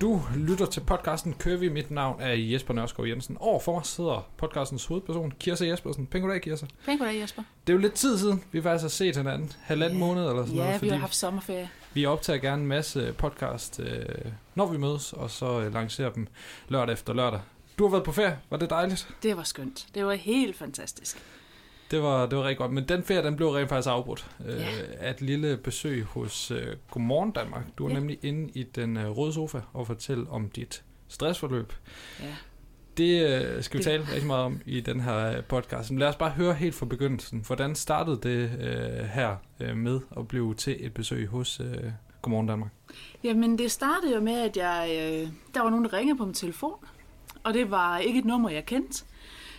Du lytter til podcasten Køvi. Mit navn er Jesper Nørskov Jensen. Overfor mig sidder podcastens hovedperson, Kirse Jespersen. Pæn goddag, Kirsa. Pæn goddag, Jesper. Det er jo lidt tid siden, vi faktisk har set hinanden. Halvanden måned eller sådan noget. Ja, vi har haft sommerferie. Vi optager gerne en masse podcast, når vi mødes, og så lancerer dem lørdag efter lørdag. Du har været på ferie. Var det dejligt? Det var skønt. Det var helt fantastisk. Det var rigtig godt, men den ferie, den blev rent faktisk afbrudt af et lille besøg hos Godmorgen Danmark. Du var nemlig inde i den røde sofa og fortælle om dit stressforløb. Ja. Det skal vi tale rigtig meget om i den her podcast. Men lad os bare høre helt fra begyndelsen. Hvordan startede det her med at blive til et besøg hos Godmorgen Danmark? Jamen, det startede jo med, at der var nogen, der ringede på min telefon, og det var ikke et nummer, jeg kendte.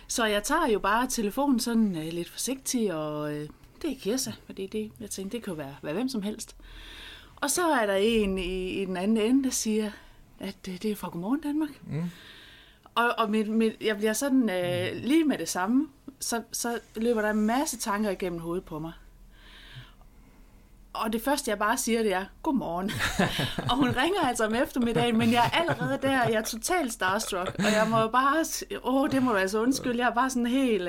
Så jeg tager jo bare telefonen sådan lidt forsigtigt, og det er Kirsa, fordi det, jeg tænkte, det kan jo være hvem som helst. Og så er der en i den anden ende, der siger, at det er fra Godmorgen Danmark. Mm. Og jeg bliver sådan lige med det samme, så løber der en masse tanker igennem hovedet på mig. Og det første, jeg bare siger, det er, godmorgen. Og hun ringer altså om eftermiddagen, men jeg er allerede der, jeg er totalt starstruck. Og jeg må bare, det må du altså undskylde, jeg er bare sådan helt,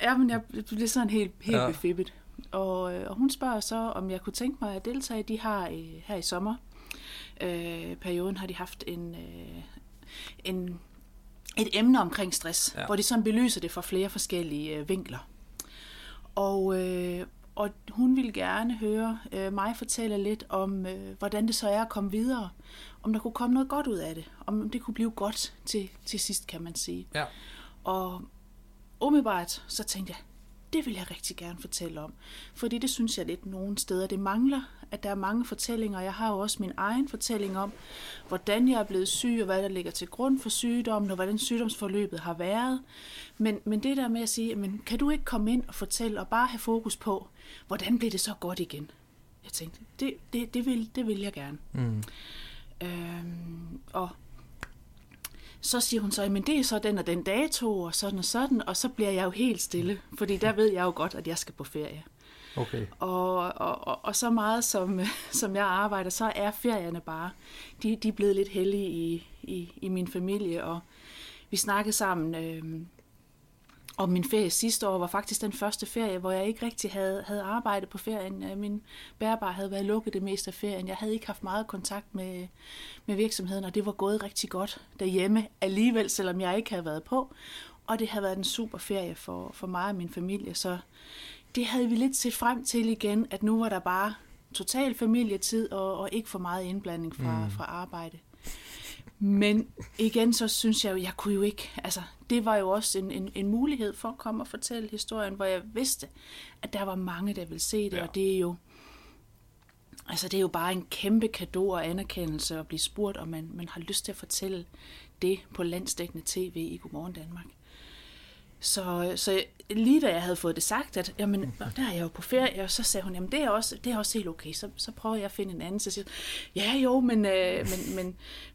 jeg bliver sådan helt befippet. Og hun spørger så, om jeg kunne tænke mig at deltage. De har her i sommerperioden har de haft et emne omkring stress, hvor de sådan belyser det fra flere forskellige vinkler. Og hun ville gerne høre mig fortælle lidt om, hvordan det så er at komme videre. Om der kunne komme noget godt ud af det. Om det kunne blive godt til sidst, kan man sige. Ja. Og umiddelbart så tænkte jeg, det vil jeg rigtig gerne fortælle om. Fordi det synes jeg lidt nogle steder, det mangler. At der er mange fortællinger. Jeg har jo også min egen fortælling om, hvordan jeg er blevet syg, og hvad der ligger til grund for sygdommen, og hvordan sygdomsforløbet har været. Men det der med at sige, men kan du ikke komme ind og fortælle, og bare have fokus på, hvordan bliver det så godt igen? Jeg tænkte, det vil jeg gerne. Mm. Og så siger hun så, men det er så den og den dato, og sådan og sådan, og så bliver jeg jo helt stille, fordi der ved jeg jo godt, at jeg skal på ferie. Okay. Og så meget som jeg arbejder, så er ferierne bare, de er blevet lidt heldige i min familie, og vi snakkede sammen om min ferie sidste år, var faktisk den første ferie, hvor jeg ikke rigtig havde arbejdet på ferien. Min bærbar havde været lukket det meste af ferien. Jeg havde ikke haft meget kontakt med virksomheden, og det var gået rigtig godt derhjemme alligevel, selvom jeg ikke havde været på. Og det havde været en super ferie for mig og min familie, så det havde vi lidt set frem til igen, at nu var der bare total familietid og ikke for meget indblanding fra arbejde. Men igen, så synes jeg jo, jeg kunne jo ikke, altså det var jo også en mulighed for at komme og fortælle historien, hvor jeg vidste, at der var mange, der ville se det, og det er jo, altså det er jo bare en kæmpe cadeau og anerkendelse at blive spurgt, om man har lyst til at fortælle det på landsdækkende tv i Godmorgen Danmark. Så lige da jeg havde fået det sagt, at jamen, der er jeg jo på ferie, og så sagde hun, jamen det er også helt okay, så prøver jeg at finde en anden. Så siger jeg,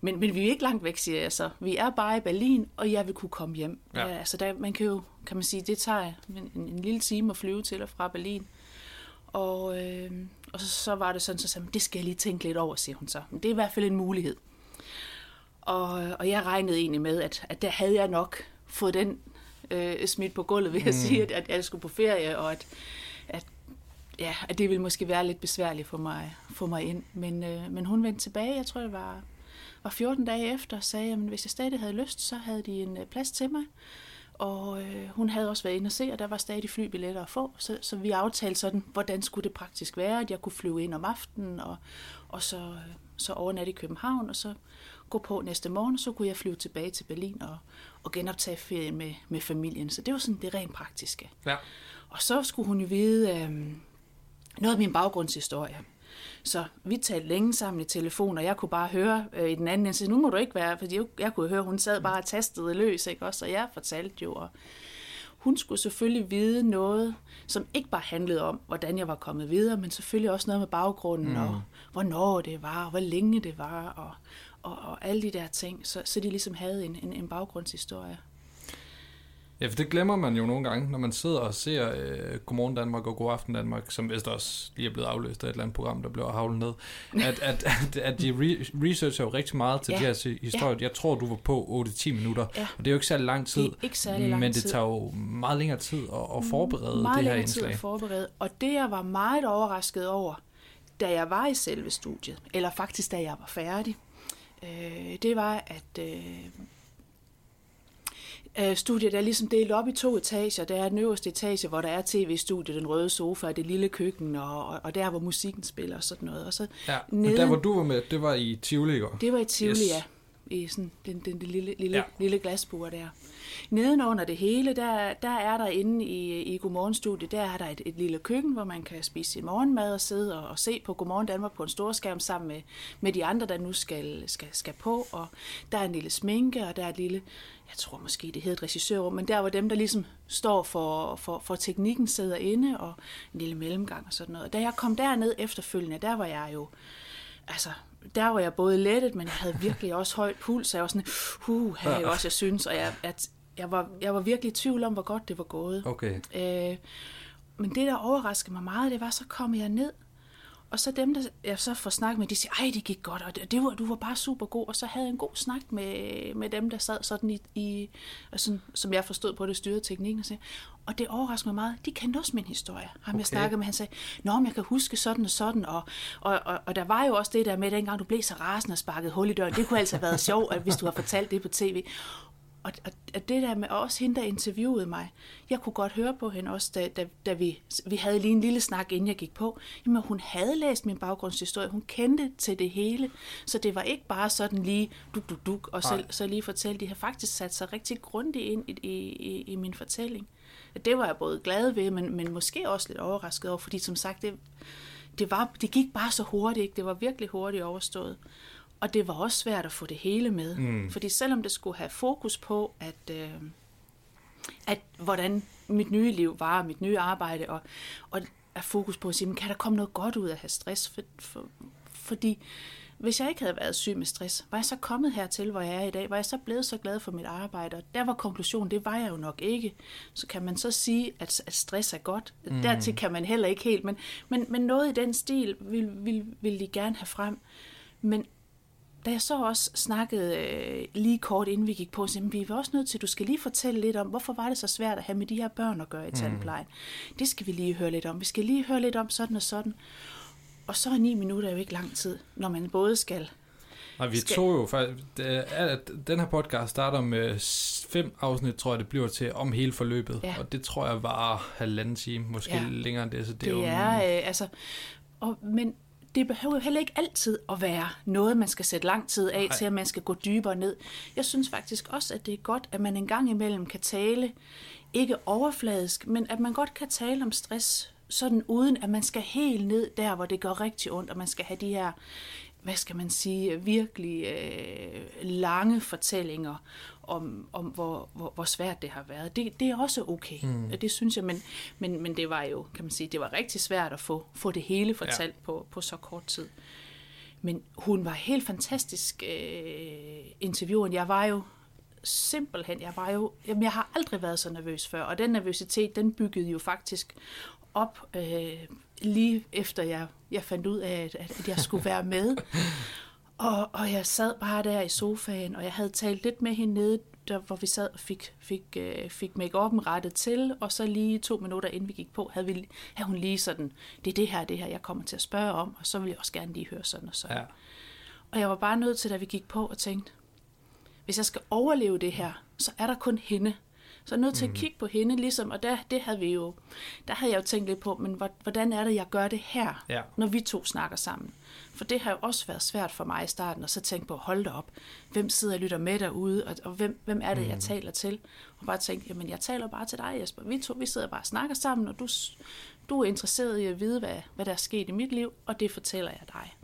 men vi er ikke langt væk, siger jeg så. Vi er bare i Berlin, og jeg vil kunne komme hjem. Ja. Altså der, man kan jo, kan man sige, det tager en lille time at flyve til og fra Berlin. Og så var det sådan, så sagde, det skal jeg lige tænke lidt over, siger hun så. Men det er i hvert fald en mulighed. Og jeg regnede egentlig med, at der havde jeg nok fået den smidt på gulvet ved at sige, at jeg skulle på ferie, og at det ville måske være lidt besværligt for mig ind. Men hun vendte tilbage, jeg tror det var 14 dage efter, og sagde, at hvis jeg stadig havde lyst, så havde de en plads til mig. Og hun havde også været inde og se, og der var stadig flybilletter at få, så vi aftalte sådan, hvordan skulle det praktisk være, at jeg kunne flyve ind om aftenen, og så overnatte i København, og så gå på næste morgen, så kunne jeg flyve tilbage til Berlin og genoptage ferien med familien. Så det var sådan det rent praktiske. Ja. Og så skulle hun jo vide noget af min baggrundshistorie. Så vi talte længe sammen i telefon, og jeg kunne bare høre i den anden ende, nu må du ikke være, fordi jeg kunne høre, hun sad bare og tastede løs, ikke også? Og jeg fortalte jo, og hun skulle selvfølgelig vide noget, som ikke bare handlede om, hvordan jeg var kommet videre, men selvfølgelig også noget med baggrunden, og hvornår det var, og hvor længe det var, og alle de der ting, så de ligesom havde en baggrundshistorie. Ja, for det glemmer man jo nogle gange, når man sidder og ser Godmorgen Danmark og Godaften Danmark, som vist også lige er blevet afløst af et eller andet program, der bliver havlet ned, at de researcher jo rigtig meget til de her historier. Jeg tror, du var på 8-10 minutter, og det er jo ikke særlig lang tid, men det tager jo meget længere tid at forberede det her indslag. Og det, jeg var meget overrasket over, da jeg var i selve studiet, eller faktisk da jeg var færdig, det var, at... studiet er ligesom delt op i 2 etager. Der er den øverste etage, hvor der er tv-studiet, den røde sofa, det lille køkken, og der, hvor musikken spiller og sådan noget. Og så neden, der, hvor du var med, det var i Tivoli, ikke? Det var i Tivoli, yes. I sådan den lille glasbur der. Nedenunder det hele, der er der inde i Godmorgenstudiet, der er der et lille køkken, hvor man kan spise sin morgenmad og sidde og se på Godmorgen Danmark på en storskærm sammen med de andre, der nu skal på. Og der er en lille sminke, og der er et lille, jeg tror måske det hedder et regissørrum, men der var dem, der ligesom står for teknikken, sidder inde, og en lille mellemgang og sådan noget. Og da jeg kom derned efterfølgende, der var jeg jo, altså... Der var jeg både lettet, men jeg havde virkelig også højt puls, og jeg var sådan, jeg synes, og jeg var virkelig i tvivl om, hvor godt det var gået. Okay. Men det, der overraskede mig meget, det var, så kom jeg ned, og så dem, der jeg så får snakket med, de siger, det gik godt, og du var bare super god, og så havde jeg en god snak med dem, der sad sådan sådan, som jeg forstod på det, styrede teknikken, og sagde, og det overrasker mig meget. De kendte også min historie. Ham, jeg snakkede med, han sagde, men jeg kan huske sådan og sådan. Og der var jo også det der med, dengang du blev så rasende og sparkede hul i døren. Det kunne altså have været sjovt, hvis du har fortalt det på tv. Og det der med også hende, der interviewede mig. Jeg kunne godt høre på hende også, da vi havde lige en lille snak, inden jeg gik på. Jamen, hun havde læst min baggrundshistorie. Hun kendte til det hele. Så det var ikke bare sådan lige duk, og så lige fortælle. De har faktisk sat sig rigtig grundigt ind i min fortælling. Det var jeg både glad ved, men måske også lidt overrasket over, fordi som sagt, det gik bare så hurtigt, ikke? Det var virkelig hurtigt overstået. Og det var også svært at få det hele med, fordi selvom det skulle have fokus på, at hvordan mit nye liv var, mit nye arbejde, og at fokus på at sige, kan der komme noget godt ud af at have stress? Fordi hvis jeg ikke havde været syg med stress, var jeg så kommet hertil, hvor jeg er i dag? Var jeg så blevet så glad for mit arbejde? Og der var konklusionen, det var jeg jo nok ikke. Så kan man så sige, at stress er godt. Dertil kan man heller ikke helt. Men noget i den stil ville de gerne have frem. Men da jeg så også snakkede lige kort, inden vi gik på, så vi var også nødt til, du skal lige fortælle lidt om, hvorfor var det så svært at have med de her børn at gøre i tandplejen? Det skal vi lige høre lidt om. Vi skal lige høre lidt om sådan og sådan. Og så er 9 minutter jo ikke lang tid, når man både skal... Nej, vi tog jo faktisk... Den her podcast starter med 5 afsnit, tror jeg, det bliver til, om hele forløbet. Ja. Og det tror jeg var 1,5 time, måske længere end det. Så men det behøver jo heller ikke altid at være noget, man skal sætte lang tid af til, at man skal gå dybere ned. Jeg synes faktisk også, at det er godt, at man en gang imellem kan tale, ikke overfladisk, men at man godt kan tale om stress, sådan uden at man skal helt ned der, hvor det gør rigtig ondt, og man skal have de her, hvad skal man sige, virkelig lange fortællinger om hvor svært det har været. Det er også okay, det synes jeg, men det var jo, kan man sige, det var rigtig svært at få det hele fortalt på så kort tid. Men hun var helt fantastisk intervieweren. Jeg var jo simpelthen, jeg har aldrig været så nervøs før, og den nervøsitet, den byggede jo faktisk op lige efter jeg fandt ud af, at jeg skulle være med. Og jeg sad bare der i sofaen, og jeg havde talt lidt med hende nede, der, hvor vi sad og fik make-up'en rettet til, og så lige 2 minutter, inden vi gik på, havde hun lige sådan, det er det her, jeg kommer til at spørge om, og så vil jeg også gerne lige høre sådan og sådan. Ja. Og jeg var bare nødt til, da vi gik på, og tænkte, hvis jeg skal overleve det her, så er der kun hende. Så jeg er nødt til at kigge på hende, ligesom, og der havde jeg jo tænkt lidt på, men hvordan er det, jeg gør det her, når vi to snakker sammen? For det har jo også været svært for mig i starten, og så tænke på, hold da op, hvem sidder og lytter med derude, og hvem er det, jeg taler til? Og bare tænke, jamen jeg taler bare til dig, Jesper, vi sidder bare og snakker sammen, og du er interesseret i at vide, hvad der er sket i mit liv, og det fortæller jeg dig.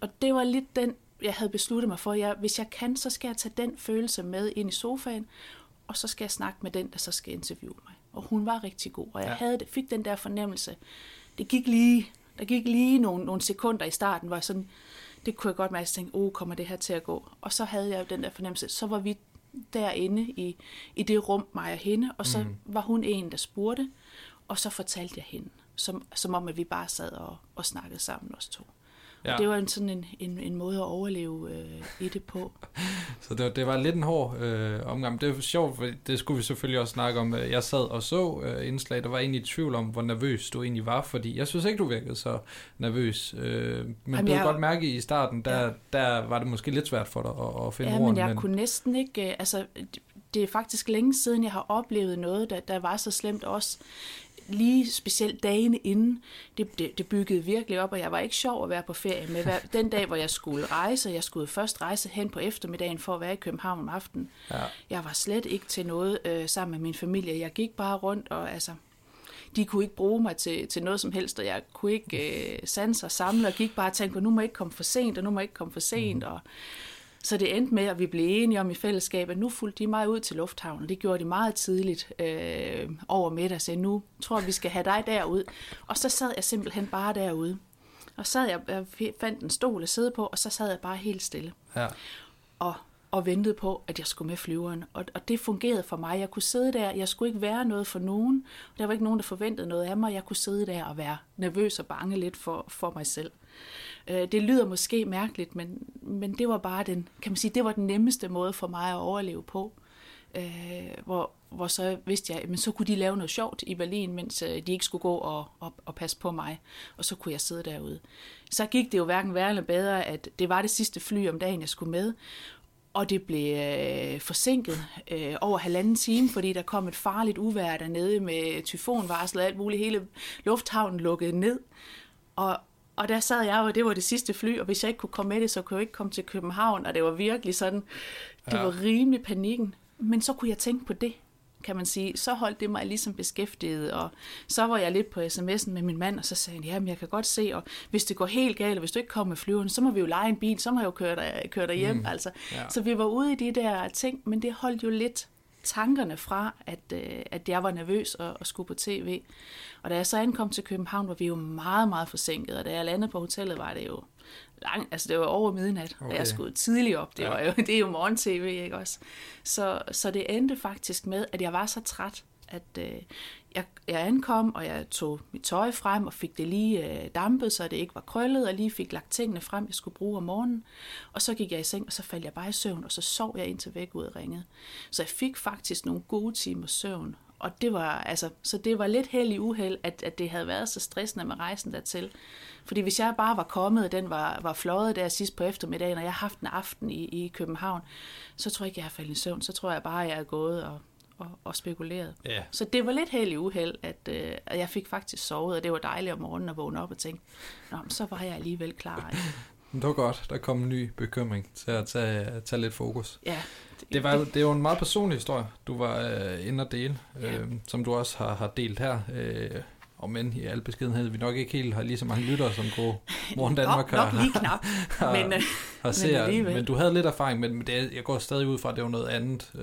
Og det var lidt den, jeg havde besluttet mig for, hvis jeg kan, så skal jeg tage den følelse med ind i sofaen, og så skal jeg snakke med den, der så skal interviewe mig. Og hun var rigtig god, og jeg fik den der fornemmelse. Der gik lige nogle sekunder i starten, hvor sådan, det kunne jeg godt mærke, at jeg tænkte, kommer det her til at gå? Og så havde jeg jo den der fornemmelse, så var vi derinde i det rum, mig og hende, og så var hun en, der spurgte, og så fortalte jeg hende, som om at vi bare sad og snakkede sammen os to. Ja. Og det var sådan en måde at overleve i det på. Så det var lidt en hård omgang. Det var sjovt, det skulle vi selvfølgelig også snakke om. Jeg sad og så indslag, der var egentlig i tvivl om, hvor nervøs du egentlig var, fordi jeg synes ikke, du virkede så nervøs. Men du kunne godt mærke i starten, der var det måske lidt svært for dig at finde ordene. Ja, men jeg kunne næsten ikke... det er faktisk længe siden, jeg har oplevet noget, der var så slemt også. Lige specielt dagene inden, det byggede virkelig op, og jeg var ikke sjov at være på ferie med. Den dag, hvor jeg skulle rejse, jeg skulle først rejse hen på eftermiddagen for at være i København om aftenen. Ja. Jeg var slet ikke til noget sammen med min familie. Jeg gik bare rundt, og de kunne ikke bruge mig til noget som helst, og jeg kunne ikke sanse og samle, og gik bare og tænkte på, nu må jeg ikke komme for sent. Og så det endte med, at vi blev enige om i fællesskab, at nu fulgte de mig ud til lufthavnen. Det gjorde de meget tidligt over middag og sagde, nu tror jeg, vi skal have dig derud. Og så sad jeg simpelthen bare derude. Og jeg fandt en stol at sidde på, og så sad jeg bare helt stille. Ja. Og ventede på, at jeg skulle med flyveren. Og det fungerede for mig. Jeg kunne sidde der, jeg skulle ikke være noget for nogen. Der var ikke nogen, der forventede noget af mig. Jeg kunne sidde der og være nervøs og bange lidt for mig selv. Det lyder måske mærkeligt, men det var bare den nemmeste måde for mig at overleve på. Hvor så vidste jeg, men så kunne de lave noget sjovt i Berlin, mens de ikke skulle gå og passe på mig. Og så kunne jeg sidde derude. Så gik det jo hverken værre eller bedre, at det var det sidste fly om dagen, jeg skulle med. Og det blev forsinket over 1,5 time, fordi der kom et farligt uvejr dernede med tyfonvarsel og alt muligt. Hele lufthavnen lukkede ned. Og der sad jeg, og det var det sidste fly, og hvis jeg ikke kunne komme med det, så kunne jeg ikke komme til København, og det var virkelig sådan, det var rimelig panikken. Men så kunne jeg tænke på det, kan man sige. Så holdt det mig ligesom beskæftiget, og så var jeg lidt på sms'en med min mand, og så sagde han, jamen jeg kan godt se, og hvis det går helt galt, og hvis du ikke kommer med flyveren, så må vi jo leje en bil, så må jeg jo køre dig hjem, altså. Ja. Så vi var ude i de der ting, men det holdt jo lidt tankerne fra, at jeg var nervøs og skulle på tv. Og da jeg så ankom til København, var vi jo meget, meget forsinket, og da jeg landede på hotellet, var det jo langt, altså det var over midnat, og jeg skulle tidligt op, det er jo morgen-tv, ikke også? Så det endte faktisk med, at jeg var så træt, at jeg ankom, og jeg tog mit tøj frem, og fik det lige dampet, så det ikke var krøllet, og lige fik lagt tingene frem, jeg skulle bruge om morgenen. Og så gik jeg i seng, og så faldt jeg bare i søvn, og så sov jeg indtil vækkeuret ringede. Så jeg fik faktisk nogle gode timer søvn, og det var, så det var lidt held i uheld, at det havde været så stressende med rejsen dertil. Fordi hvis jeg bare var kommet, og den var fløjet der sidst på eftermiddagen, og jeg havde haft en aften i København, så tror jeg ikke, jeg havde faldet i søvn. Så tror jeg bare, jeg er gået og spekuleret. Yeah. Så det var lidt held i uheld, at jeg fik faktisk sovet, og det var dejligt om morgenen at vågne op og tænke, nå, så var jeg alligevel klar. Det var godt, der kom en ny bekymring til at tage lidt fokus. Ja. Det er jo en meget personlig historie, du var inde at dele, som du også har delt her. Og men i al beskedenhed, vi nok ikke helt har lige så mange lyttere, som Godmorgen Danmark men du havde lidt erfaring, men det, jeg går stadig ud fra, at det var noget andet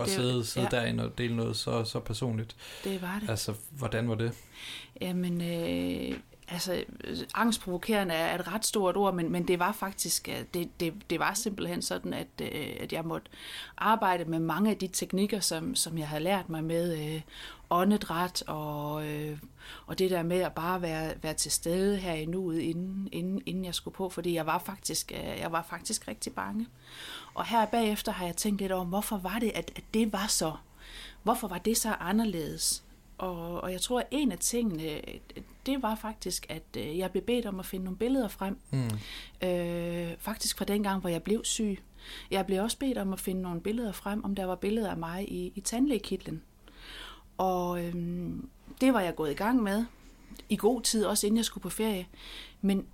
at sidde derinde og dele noget så personligt. Det var det. Altså, hvordan var det? Jamen, angstprovokerende er et ret stort ord, men det var faktisk, det var simpelthen sådan, at jeg måtte arbejde med mange af de teknikker, som jeg havde lært mig med åndedræt og det der med at bare være til stede her i nuet, inden jeg skulle på, fordi jeg var faktisk rigtig bange. Og her bagefter har jeg tænkt lidt over, hvorfor var det, at det var så? Hvorfor var det så anderledes? Og jeg tror, at en af tingene, det var faktisk, at jeg blev bedt om at finde nogle billeder frem. Faktisk fra dengang, hvor jeg blev syg. Jeg blev også bedt om at finde nogle billeder frem, om der var billeder af mig i tandlægekitlen. Og det var jeg gået i gang med, i god tid, også inden jeg skulle på ferie. Men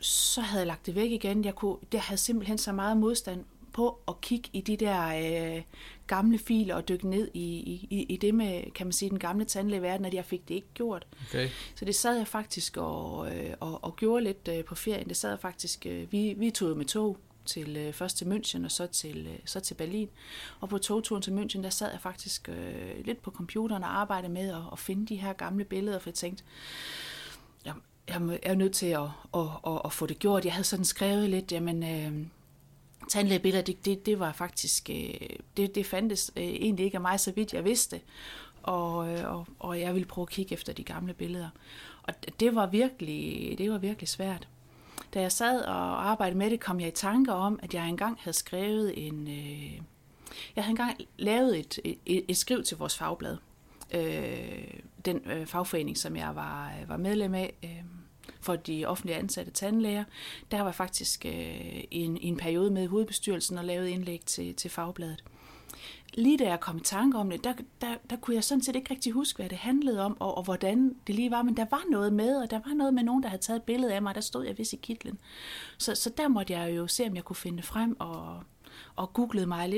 så havde jeg lagt det væk igen. Jeg havde simpelthen så meget modstand på at kigge i de der gamle filer og dykke ned i det med, kan man sige, den gamle tandlægeverden, at jeg fik det ikke gjort. Okay. Så det sad jeg faktisk og gjorde lidt på ferien. Det sad jeg faktisk, vi tog med tog først til München og så til Berlin. Og på togturen til München, der sad jeg faktisk lidt på computeren og arbejdede med at finde de her gamle billeder, for jeg tænkte, jeg er nødt til at få det gjort. Jeg havde sådan skrevet lidt, jamen tandlægebilleder, det var faktisk, det fandtes egentlig ikke af mig, så vidt jeg vidste. Og jeg ville prøve at kigge efter de gamle billeder. Og det var virkelig svært. Da jeg sad og arbejdede med det, kom jeg i tanker om, at jeg engang havde skrevet lavet et skriv til vores fagblad. Den fagforening, som jeg var medlem af, for de offentlige ansatte tandlæger. Der var faktisk en periode med hovedbestyrelsen og lavede indlæg til fagbladet. Lige da jeg kom i tanke om det, der kunne jeg sådan set ikke rigtig huske, hvad det handlede om, og hvordan det lige var, men der var noget med, og der var noget med nogen, der havde taget et billede af mig, der stod jeg vist i kitlen. Så der måtte jeg jo se, om jeg kunne finde frem, og googlede mig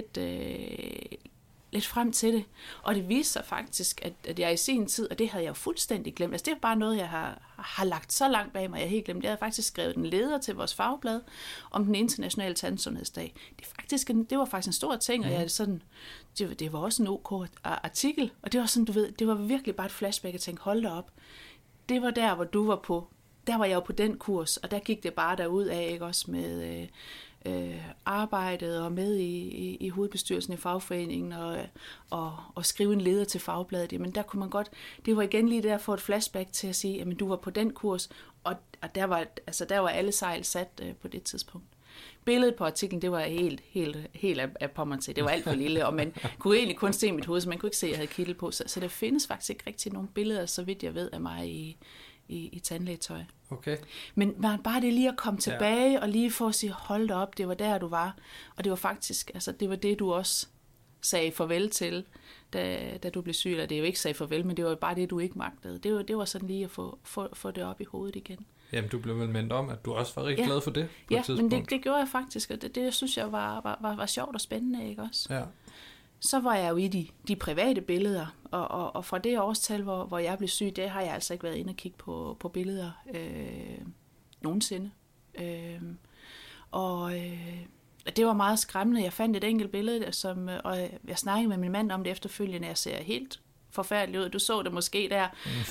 lidt frem til det. Og det viste sig faktisk, at jeg i sin tid, og det havde jeg jo fuldstændig glemt, altså det er bare noget, jeg har lagt så langt bag mig, jeg helt glemt. Jeg havde faktisk skrevet en leder til vores fagblad om den internationale tandsundhedsdag. Det var faktisk en stor ting, og jeg sådan, det var også en ok artikel, og det var sådan, du ved, det var virkelig bare et flashback, jeg tænkte, hold da op. Det var der, hvor du var på. Der var jeg jo på den kurs, og der gik det bare derudad, ikke også med... arbejdet og med i hovedbestyrelsen i fagforeningen og skrive en leder til fagbladet, men der kunne man godt, det var igen lige der for et flashback til at sige, jamen du var på den kurs, og der var alle sejl sat på det tidspunkt. Billedet på artiklen, det var helt af pommeren til, det var alt for lille, og man kunne egentlig kun se mit hoved, så man kunne ikke se, at jeg havde kittel på, så der findes faktisk ikke rigtig nogen billeder, så vidt jeg ved, af mig i tandlægetøj. Okay. Men bare det lige at komme tilbage, ja, og lige få at sige, hold da op, det var der, du var. Og det var faktisk, altså det var det, du også sagde farvel til, da du blev syg. Eller det er jo ikke sagde farvel, men det var bare det, du ikke magtede. Det var sådan lige at få det op i hovedet igen. Jamen, du blev vel mindet om, at du også var rigtig glad for det på et tidspunkt. Men det gjorde jeg faktisk, og det synes jeg var sjovt og spændende, ikke også? Ja. Så var jeg jo i de private billeder, og fra det årstal, hvor jeg blev syg, det har jeg altså ikke været inde og kigge på billeder nogensinde. Det var meget skræmmende. Jeg fandt et enkelt billede, og jeg snakkede med min mand om det efterfølgende. Jeg ser helt forfærdelig ud. Du så det måske der,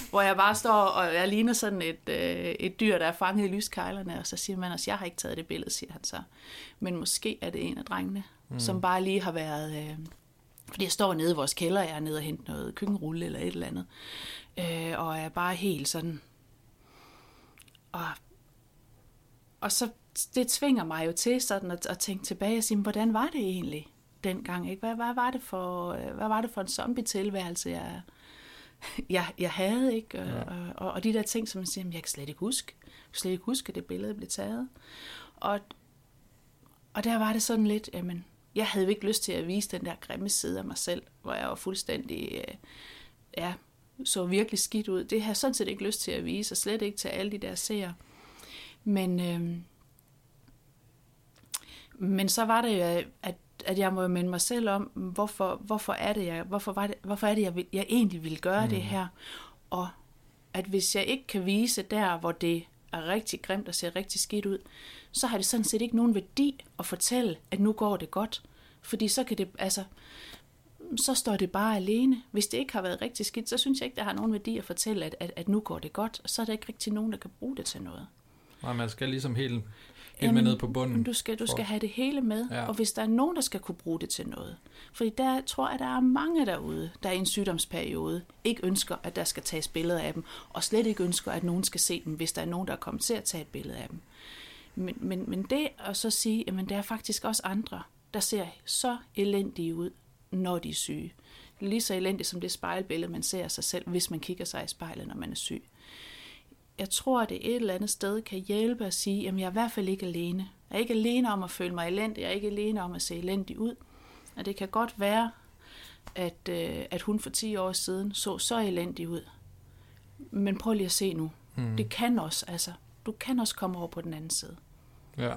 hvor jeg bare står, og jeg ligner sådan et dyr, der er fanget i lyskejlerne, og så siger man også, jeg har ikke taget det billede, siger han så. Men måske er det en af drengene, som bare lige har været... fordi jeg står nede i vores kælder, jeg er nede og henter noget køkkenrulle eller et eller andet, og er bare helt sådan... Og så det tvinger mig jo til sådan at tænke tilbage og sige, hvordan var det egentlig dengang? Ikke? Hvad var det for en zombie-tilværelse, jeg havde? Ikke? Og de der ting, som man siger, jeg kan slet ikke huske. At det billede blev taget. Og der var det sådan lidt, jamen, jeg havde jo ikke lyst til at vise den der grimme side af mig selv, hvor jeg var fuldstændig, så virkelig skidt ud. Det har jeg sådan set ikke lyst til at vise, og slet ikke til alle de der seere. Men så var det jo, at jeg må minde mig selv om, hvorfor er det, jeg egentlig ville gøre det her, og at hvis jeg ikke kan vise der, hvor det er rigtig grimt og ser rigtig skidt ud, så har det sådan set ikke nogen værdi at fortælle, at nu går det godt. Fordi så kan det, altså, så står det bare alene. Hvis det ikke har været rigtig skidt, så synes jeg ikke, der har nogen værdi at fortælle, at nu går det godt. Og så er der ikke rigtig nogen, der kan bruge det til noget. Nej, man skal ligesom helt med ned på bunden. Du skal have det hele med, og hvis der er nogen, der skal kunne bruge det til noget. Fordi der tror jeg, der er mange derude, der i en sygdomsperiode ikke ønsker, at der skal tages billeder af dem, og slet ikke ønsker, at nogen skal se dem, hvis der er nogen, der er kommet til at tage et billede af dem. Men det at så sige, jamen der er faktisk også andre, der ser så elendige ud, når de er syge. Lige så elendigt som det spejlbillede, man ser af sig selv, hvis man kigger sig i spejlet, når man er syg. Jeg tror, at det et eller andet sted kan hjælpe at sige, jamen jeg er i hvert fald ikke alene. Jeg er ikke alene om at føle mig elendig, jeg er ikke alene om at se elendig ud. Og det kan godt være, at hun for 10 år siden så elendig ud. Men prøv lige at se nu. Det kan også, altså. Du kan også komme over på den anden side. Ja,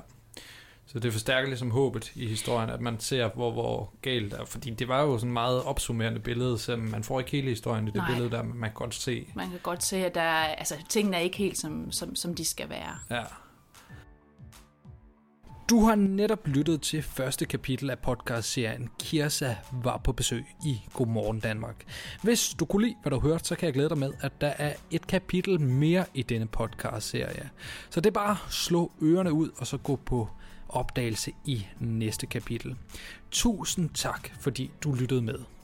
så det forstærker ligesom håbet i historien, at man ser, hvor galt er. Fordi det var jo sådan meget opsummerende billede, så man får ikke hele historien i det billede der, men man kan godt se. Man kan godt se, at der er, altså, tingene er ikke helt, som de skal være. Ja. Du har netop lyttet til første kapitel af podcastserien Kirsa var på besøg i Godmorgen Danmark. Hvis du kunne lide, hvad du hørte, så kan jeg glæde dig med, at der er et kapitel mere i denne podcastserie. Så det er bare slå ørerne ud og så gå på opdagelse i næste kapitel. Tusind tak, fordi du lyttede med.